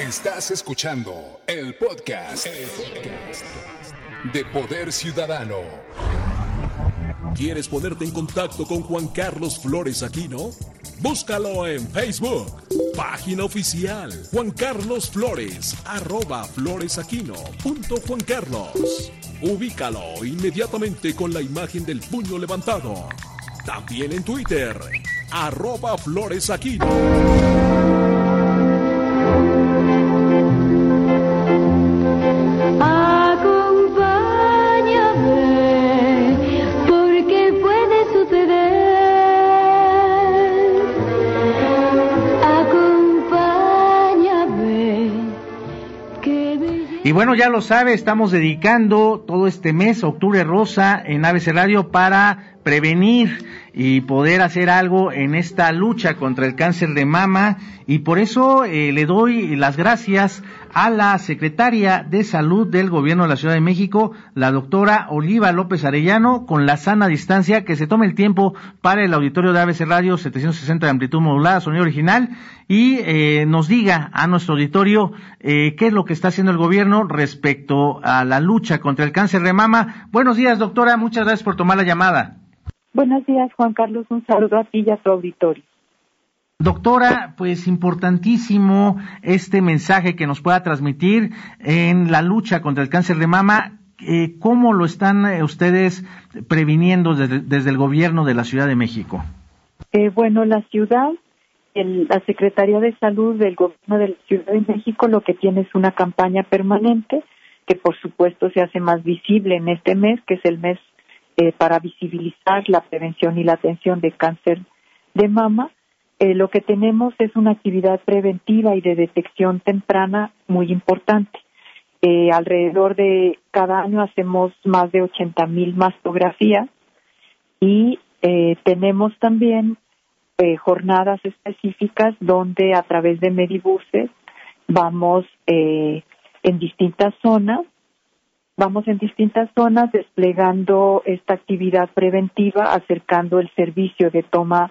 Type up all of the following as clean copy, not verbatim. Estás escuchando el podcast de Poder Ciudadano. ¿Quieres ponerte en contacto con Juan Carlos Flores Aquino? Búscalo en Facebook. Página oficial: Juan Carlos Flores, @floresaquino.juancarlos. Ubícalo inmediatamente con la imagen del puño levantado. También en Twitter: @floresaquino. Acompáñame, porque puede suceder. Acompáñame. Y bueno, ya lo sabe, estamos dedicando todo este mes, Octubre Rosa, en ABC Radio para prevenir y poder hacer algo en esta lucha contra el cáncer de mama, y por eso le doy las gracias a la Secretaria de Salud del Gobierno de la Ciudad de México, la doctora Oliva López Arellano, con la sana distancia, que se tome el tiempo para el auditorio de ABC Radio 760 de amplitud modulada, sonido original, y nos diga a nuestro auditorio qué es lo que está haciendo el gobierno respecto a la lucha contra el cáncer de mama. Buenos días, doctora, muchas gracias por tomar la llamada. Buenos días, Juan Carlos, un saludo a ti y a tu auditorio. Doctora, pues importantísimo este mensaje que nos pueda transmitir en la lucha contra el cáncer de mama. ¿Cómo lo están ustedes previniendo desde el gobierno de la Ciudad de México? Bueno, la ciudad, la Secretaría de Salud del Gobierno de la Ciudad de México lo que tiene es una campaña permanente que por supuesto se hace más visible en este mes, que es el mes para visibilizar la prevención y la atención de cáncer de mama. Lo que tenemos es una actividad preventiva y de detección temprana muy importante. Alrededor de cada año hacemos más de 80,000 mastografías y tenemos también jornadas específicas donde a través de medibuses vamos en distintas zonas desplegando esta actividad preventiva, acercando el servicio de toma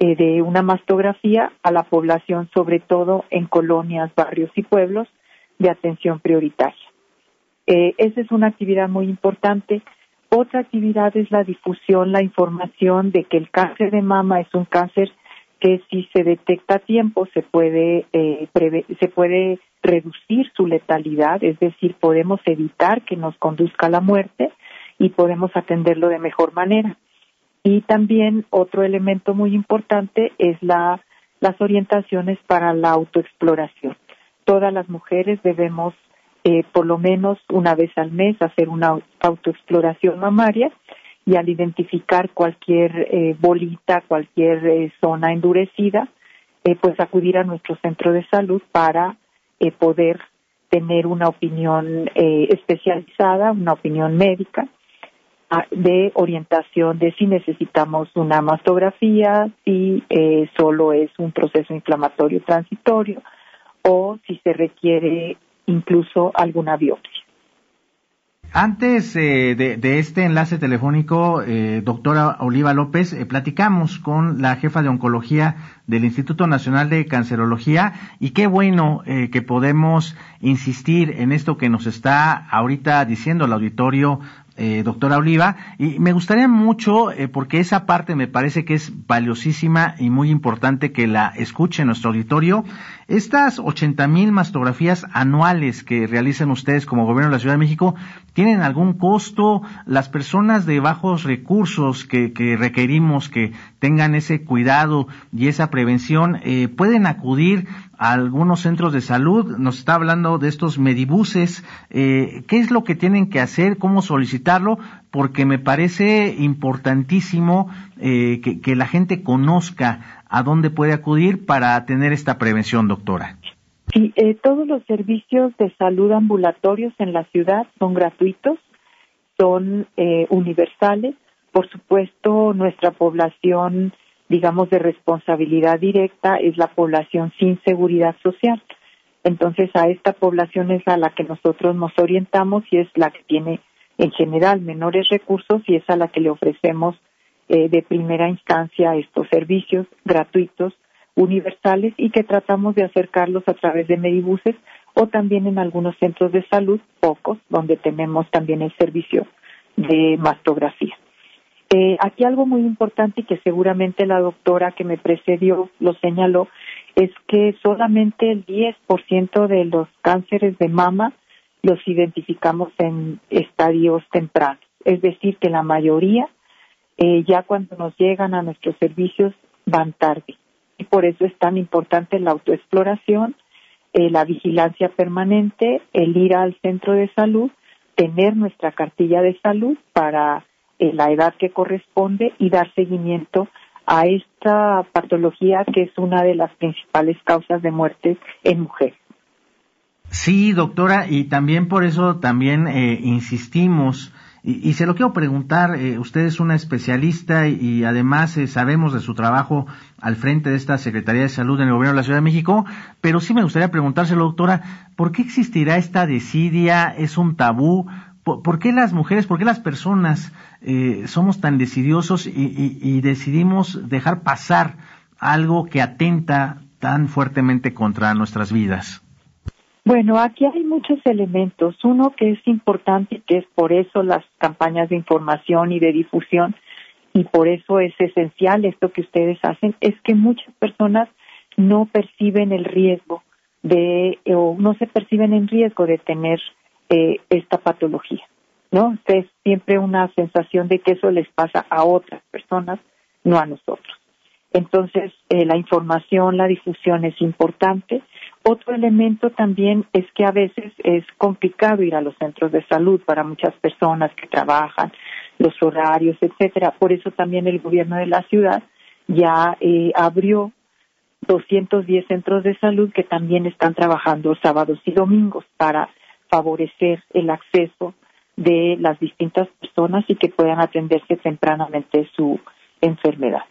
de una mastografía a la población, sobre todo en colonias, barrios y pueblos de atención prioritaria. Esa es una actividad muy importante. Otra actividad es la difusión, la información de que el cáncer de mama es un cáncer que si se detecta a tiempo se puede reducir su letalidad, es decir, podemos evitar que nos conduzca a la muerte y podemos atenderlo de mejor manera. Y también otro elemento muy importante es las orientaciones para la autoexploración. Todas las mujeres debemos por lo menos una vez al mes hacer una autoexploración mamaria, y al identificar cualquier bolita, cualquier zona endurecida, pues acudir a nuestro centro de salud para poder tener una opinión especializada, una opinión médica de orientación de si necesitamos una mastografía, si solo es un proceso inflamatorio transitorio o si se requiere incluso alguna biopsia. Antes de este enlace telefónico, doctora Oliva López, platicamos con la jefa de oncología del Instituto Nacional de Cancerología, y qué bueno que podemos insistir en esto que nos está ahorita diciendo el auditorio, doctora Oliva, y me gustaría mucho, porque esa parte me parece que es valiosísima y muy importante que la escuche nuestro auditorio. Estas 80,000 mastografías anuales que realizan ustedes como Gobierno de la Ciudad de México, ¿tienen algún costo? Las personas de bajos recursos que requerimos que tengan ese cuidado y esa prevención, ¿pueden acudir a algunos centros de salud? Nos está hablando de estos medibuses. ¿Qué es lo que tienen que hacer? ¿Cómo solicitarlo? Porque me parece importantísimo que la gente conozca a dónde puede acudir para tener esta prevención, doctora. Sí, todos los servicios de salud ambulatorios en la ciudad son gratuitos, son universales. Por supuesto, nuestra población, digamos, de responsabilidad directa es la población sin seguridad social. Entonces, a esta población es a la que nosotros nos orientamos y es la que tiene en general menores recursos, y es a la que le ofrecemos de primera instancia estos servicios gratuitos universales y que tratamos de acercarlos a través de medibuses o también en algunos centros de salud, pocos, donde tenemos también el servicio de mastografía. Aquí algo muy importante y que seguramente la doctora que me precedió lo señaló, es que solamente el 10% de los cánceres de mama los identificamos en estadios tempranos. Es decir, que la mayoría ya cuando nos llegan a nuestros servicios van tarde. Y por eso es tan importante la autoexploración, la vigilancia permanente, el ir al centro de salud, tener nuestra cartilla de salud para la edad que corresponde y dar seguimiento a esta patología que es una de las principales causas de muerte en mujeres. Sí, doctora, y también por eso también insistimos, y se lo quiero preguntar, usted es una especialista y además sabemos de su trabajo al frente de esta Secretaría de Salud en el Gobierno de la Ciudad de México, pero sí me gustaría preguntárselo, doctora, ¿por qué existirá esta desidia? ¿Es un tabú? ¿Por qué las mujeres, por qué las personas somos tan decidiosos y decidimos dejar pasar algo que atenta tan fuertemente contra nuestras vidas? Bueno, aquí hay muchos elementos. Uno que es importante, que es por eso las campañas de información y de difusión, y por eso es esencial esto que ustedes hacen, es que muchas personas no perciben el riesgo de, o no se perciben en riesgo de tener esta patología, ¿no? Es siempre una sensación de que eso les pasa a otras personas, no a nosotros. Entonces, la información, la difusión es importante. Otro elemento también es que a veces es complicado ir a los centros de salud para muchas personas que trabajan, los horarios, etcétera. Por eso también el gobierno de la ciudad ya abrió 210 centros de salud que también están trabajando sábados y domingos para favorecer el acceso de las distintas personas y que puedan atenderse tempranamente su enfermedad.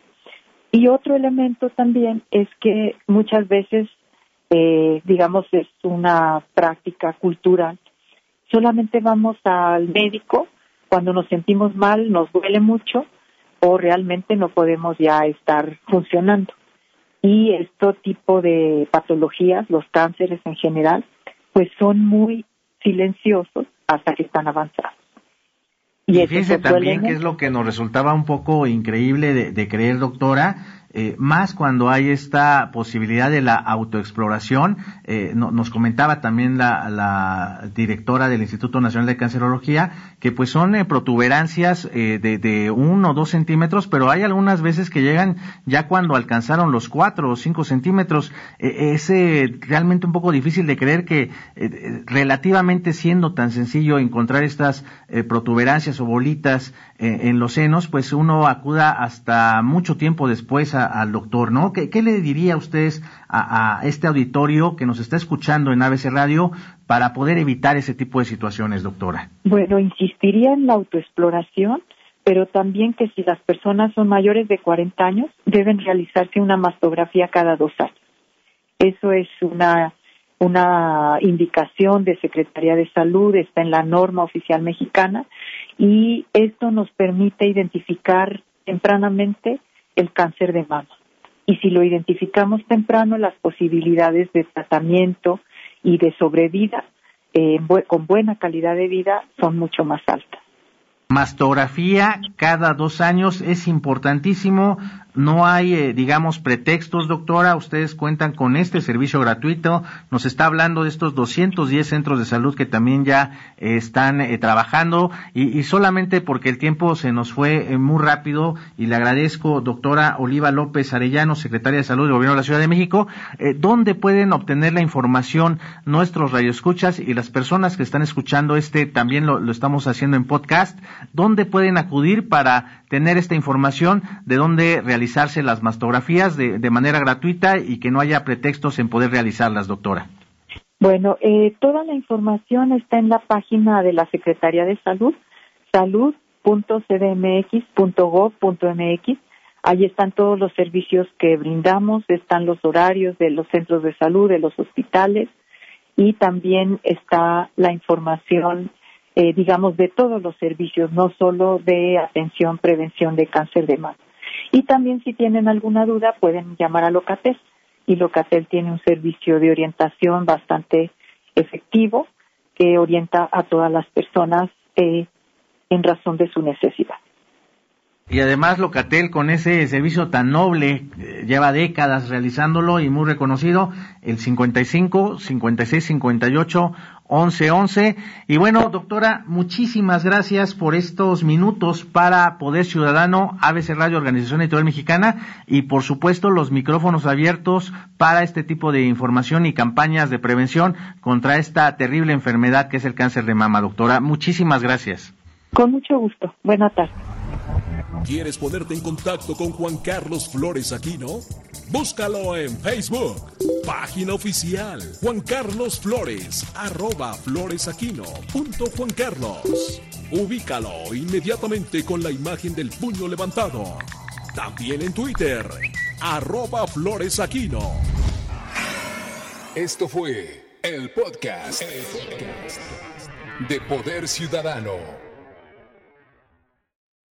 Y otro elemento también es que muchas veces, digamos, es una práctica cultural. Solamente vamos al médico cuando nos sentimos mal, nos duele mucho o realmente no podemos ya estar funcionando. Y este tipo de patologías, los cánceres en general, pues son muy silenciosos hasta que están avanzados. Y fíjese también que es lo que nos resultaba un poco increíble de creer, doctora, más cuando hay esta posibilidad de la autoexploración. Nos comentaba también la directora del Instituto Nacional de Cancerología que pues son protuberancias de 1 o 2 centímetros, pero hay algunas veces que llegan ya cuando alcanzaron los 4 o 5 centímetros. Es realmente un poco difícil de creer que relativamente siendo tan sencillo encontrar estas protuberancias o bolitas en los senos, pues uno acuda hasta mucho tiempo después al doctor, ¿no? ¿Qué le diría a ustedes a este auditorio que nos está escuchando en ABC Radio para poder evitar ese tipo de situaciones, doctora? Bueno, insistiría en la autoexploración, pero también que si las personas son mayores de 40 años, deben realizarse una mastografía cada 2 años. Eso es una indicación de Secretaría de Salud, está en la norma oficial mexicana, y esto nos permite identificar tempranamente el cáncer de mama. Y si lo identificamos temprano, las posibilidades de tratamiento y de sobrevida con buena calidad de vida son mucho más altas. Mastografía cada 2 años es importantísimo. No hay, pretextos, doctora. Ustedes cuentan con este servicio gratuito. Nos está hablando de estos 210 centros de salud que también ya están trabajando. Y solamente porque el tiempo se nos fue muy rápido, y le agradezco, doctora Oliva López Arellano, secretaria de Salud del Gobierno de la Ciudad de México, ¿dónde pueden obtener la información nuestros radioescuchas y las personas que están escuchando también lo estamos haciendo en podcast? ¿Dónde pueden acudir para tener esta información de dónde realizarse las mastografías de manera gratuita y que no haya pretextos en poder realizarlas, doctora? Bueno, toda la información está en la página de la Secretaría de Salud, salud.cdmx.gob.mx. Ahí están todos los servicios que brindamos, están los horarios de los centros de salud, de los hospitales, y también está la información de todos los servicios, no solo de atención, prevención de cáncer de mama. Y también si tienen alguna duda pueden llamar a Locatel, y Locatel tiene un servicio de orientación bastante efectivo que orienta a todas las personas en razón de su necesidad. Y además Locatel, con ese servicio tan noble, lleva décadas realizándolo y muy reconocido, el 55 56 58 11 11. Y bueno, doctora, muchísimas gracias por estos minutos para Poder Ciudadano, ABC Radio, Organización Editorial Mexicana, y por supuesto los micrófonos abiertos para este tipo de información y campañas de prevención contra esta terrible enfermedad que es el cáncer de mama. Doctora, muchísimas gracias. Con mucho gusto. Buenas tardes. ¿Quieres ponerte en contacto con Juan Carlos Flores Aquino? Búscalo en Facebook. Página oficial: Juan Carlos Flores, @floresaquino.juancarlos. Ubícalo inmediatamente con la imagen del puño levantado. También en Twitter: @floresaquino. Esto fue el podcast de Poder Ciudadano.